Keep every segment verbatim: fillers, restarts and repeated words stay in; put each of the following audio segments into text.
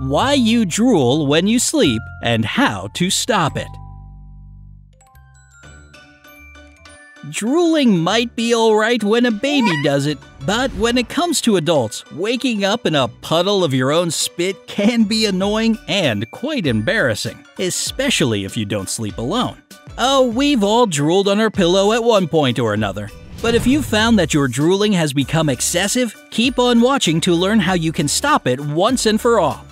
Why you drool when you sleep and how to stop it. Drooling might be alright when a baby does it, but when it comes to adults, waking up in a puddle of your own spit can be annoying and quite embarrassing, especially if you don't sleep alone. Oh, we've all drooled on our pillow at one point or another. But if you've found that your drooling has become excessive, keep on watching to learn how you can stop it once and for all.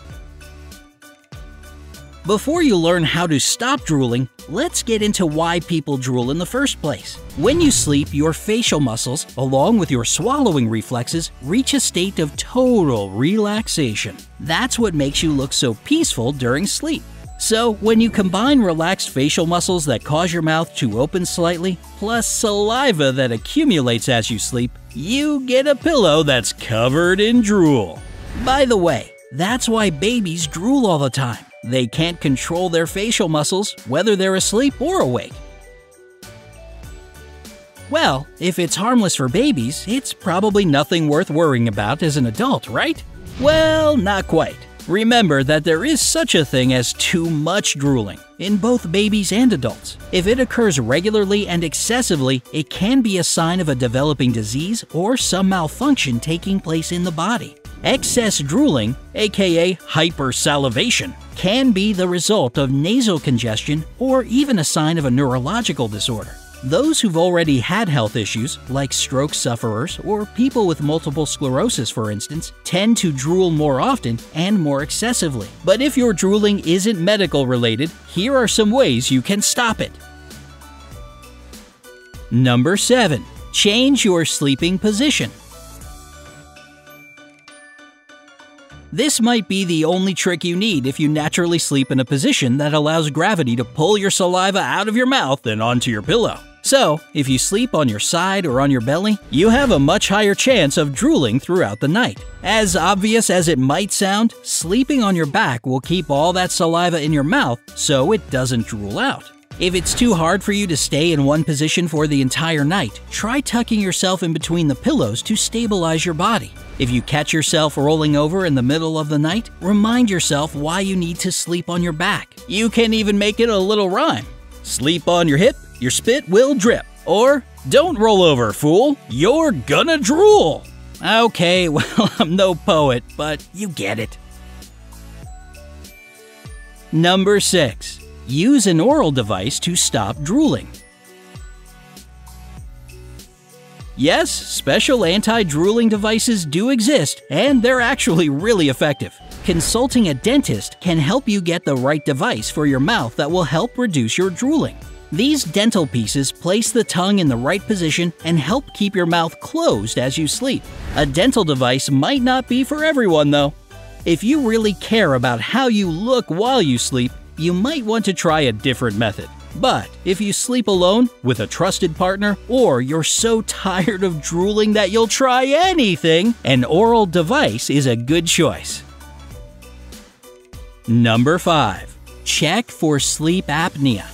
Before you learn how to stop drooling, let's get into why people drool in the first place. When you sleep, your facial muscles, along with your swallowing reflexes, reach a state of total relaxation. That's what makes you look so peaceful during sleep. So, when you combine relaxed facial muscles that cause your mouth to open slightly, plus saliva that accumulates as you sleep, you get a pillow that's covered in drool. By the way, that's why babies drool all the time. They can't control their facial muscles, whether they're asleep or awake. Well, if it's harmless for babies, it's probably nothing worth worrying about as an adult, right? Well, not quite. Remember that there is such a thing as too much drooling in both babies and adults. If it occurs regularly and excessively, it can be a sign of a developing disease or some malfunction taking place in the body. Excess drooling, aka hypersalivation, can be the result of nasal congestion or even a sign of a neurological disorder. Those who've already had health issues, like stroke sufferers or people with multiple sclerosis for instance, tend to drool more often and more excessively. But if your drooling isn't medical related, here are some ways you can stop it. Number seven. Change your sleeping position. This might be the only trick you need if you naturally sleep in a position that allows gravity to pull your saliva out of your mouth and onto your pillow. So, if you sleep on your side or on your belly, you have a much higher chance of drooling throughout the night. As obvious as it might sound, sleeping on your back will keep all that saliva in your mouth so it doesn't drool out. If it's too hard for you to stay in one position for the entire night, try tucking yourself in between the pillows to stabilize your body. If you catch yourself rolling over in the middle of the night, remind yourself why you need to sleep on your back. You can even make it a little rhyme. Sleep on your hip, your spit will drip. Or, don't roll over, fool, you're gonna drool. Okay, well, I'm no poet, but you get it. Number six. Use an oral device to stop drooling. Yes, special anti-drooling devices do exist, and they're actually really effective. Consulting a dentist can help you get the right device for your mouth that will help reduce your drooling. These dental pieces place the tongue in the right position and help keep your mouth closed as you sleep. A dental device might not be for everyone, though. If you really care about how you look while you sleep, you might want to try a different method. But if you sleep alone, with a trusted partner, or you're so tired of drooling that you'll try anything, an oral device is a good choice. Number five. Check for sleep apnea.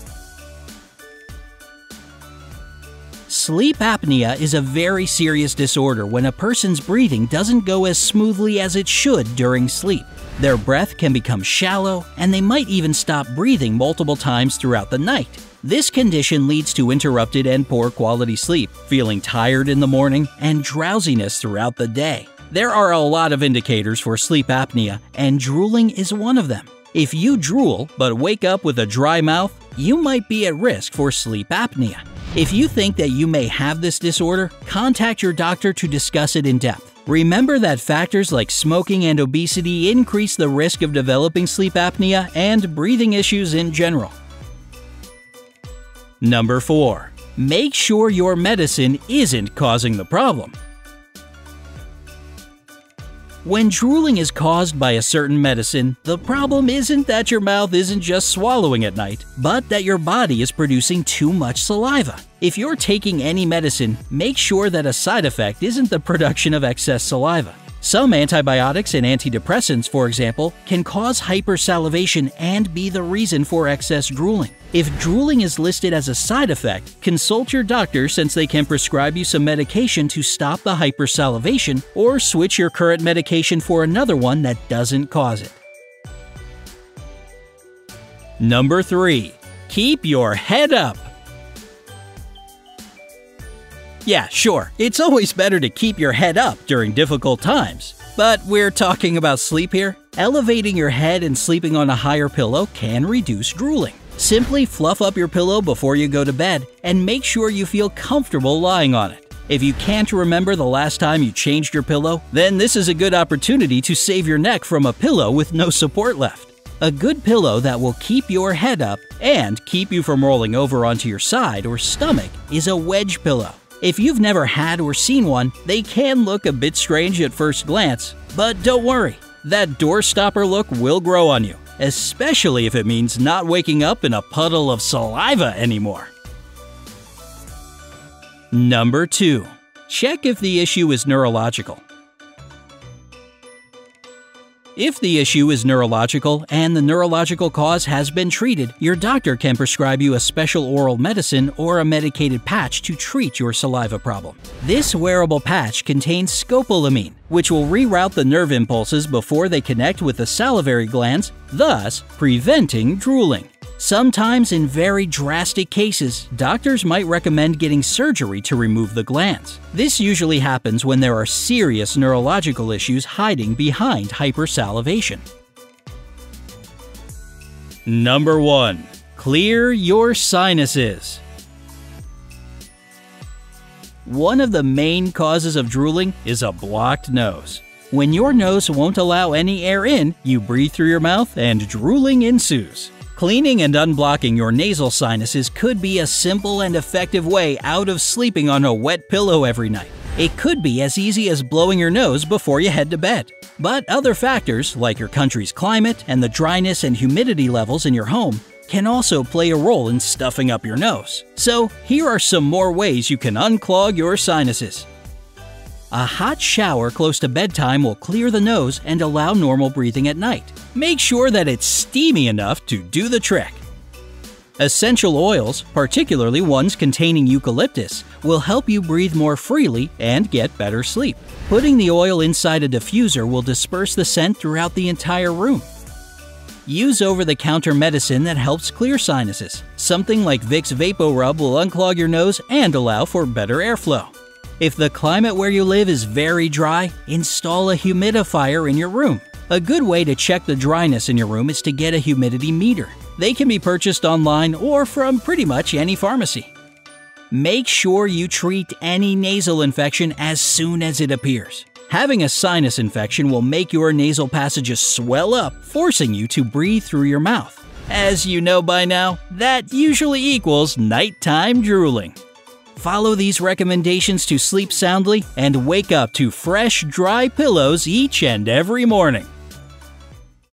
Sleep apnea is a very serious disorder when a person's breathing doesn't go as smoothly as it should during sleep. Their breath can become shallow, and they might even stop breathing multiple times throughout the night. This condition leads to interrupted and poor quality sleep, feeling tired in the morning, and drowsiness throughout the day. There are a lot of indicators for sleep apnea, and drooling is one of them. If you drool but wake up with a dry mouth, you might be at risk for sleep apnea. If you think that you may have this disorder, contact your doctor to discuss it in depth. Remember that factors like smoking and obesity increase the risk of developing sleep apnea and breathing issues in general. Number four. Make sure your medicine isn't causing the problem. When drooling is caused by a certain medicine, the problem isn't that your mouth isn't just swallowing at night, but that your body is producing too much saliva. If you're taking any medicine, make sure that a side effect isn't the production of excess saliva. Some antibiotics and antidepressants, for example, can cause hypersalivation and be the reason for excess drooling. If drooling is listed as a side effect, consult your doctor since they can prescribe you some medication to stop the hypersalivation or switch your current medication for another one that doesn't cause it. Number three. Keep your head up. Yeah, sure, it's always better to keep your head up during difficult times. But we're talking about sleep here. Elevating your head and sleeping on a higher pillow can reduce drooling. Simply fluff up your pillow before you go to bed and make sure you feel comfortable lying on it. If you can't remember the last time you changed your pillow, then this is a good opportunity to save your neck from a pillow with no support left. A good pillow that will keep your head up and keep you from rolling over onto your side or stomach is a wedge pillow. If you've never had or seen one, they can look a bit strange at first glance, but don't worry, that door stopper look will grow on you, especially if it means not waking up in a puddle of saliva anymore. Number two. Check if the issue is neurological. If the issue is neurological and the neurological cause has been treated, your doctor can prescribe you a special oral medicine or a medicated patch to treat your saliva problem. This wearable patch contains scopolamine, which will reroute the nerve impulses before they connect with the salivary glands, thus preventing drooling. Sometimes in very drastic cases, doctors might recommend getting surgery to remove the glands. This usually happens when there are serious neurological issues hiding behind hypersalivation. Number one. Clear your sinuses. One of the main causes of drooling is a blocked nose. When your nose won't allow any air in, you breathe through your mouth and drooling ensues. Cleaning and unblocking your nasal sinuses could be a simple and effective way out of sleeping on a wet pillow every night. It could be as easy as blowing your nose before you head to bed. But other factors, like your country's climate and the dryness and humidity levels in your home, can also play a role in stuffing up your nose. So here are some more ways you can unclog your sinuses. A hot shower close to bedtime will clear the nose and allow normal breathing at night. Make sure that it's steamy enough to do the trick. Essential oils, particularly ones containing eucalyptus, will help you breathe more freely and get better sleep. Putting the oil inside a diffuser will disperse the scent throughout the entire room. Use over-the-counter medicine that helps clear sinuses. Something like Vicks VapoRub will unclog your nose and allow for better airflow. If the climate where you live is very dry, install a humidifier in your room. A good way to check the dryness in your room is to get a humidity meter. They can be purchased online or from pretty much any pharmacy. Make sure you treat any nasal infection as soon as it appears. Having a sinus infection will make your nasal passages swell up, forcing you to breathe through your mouth. As you know by now, that usually equals nighttime drooling. Follow these recommendations to sleep soundly and wake up to fresh, dry pillows each and every morning.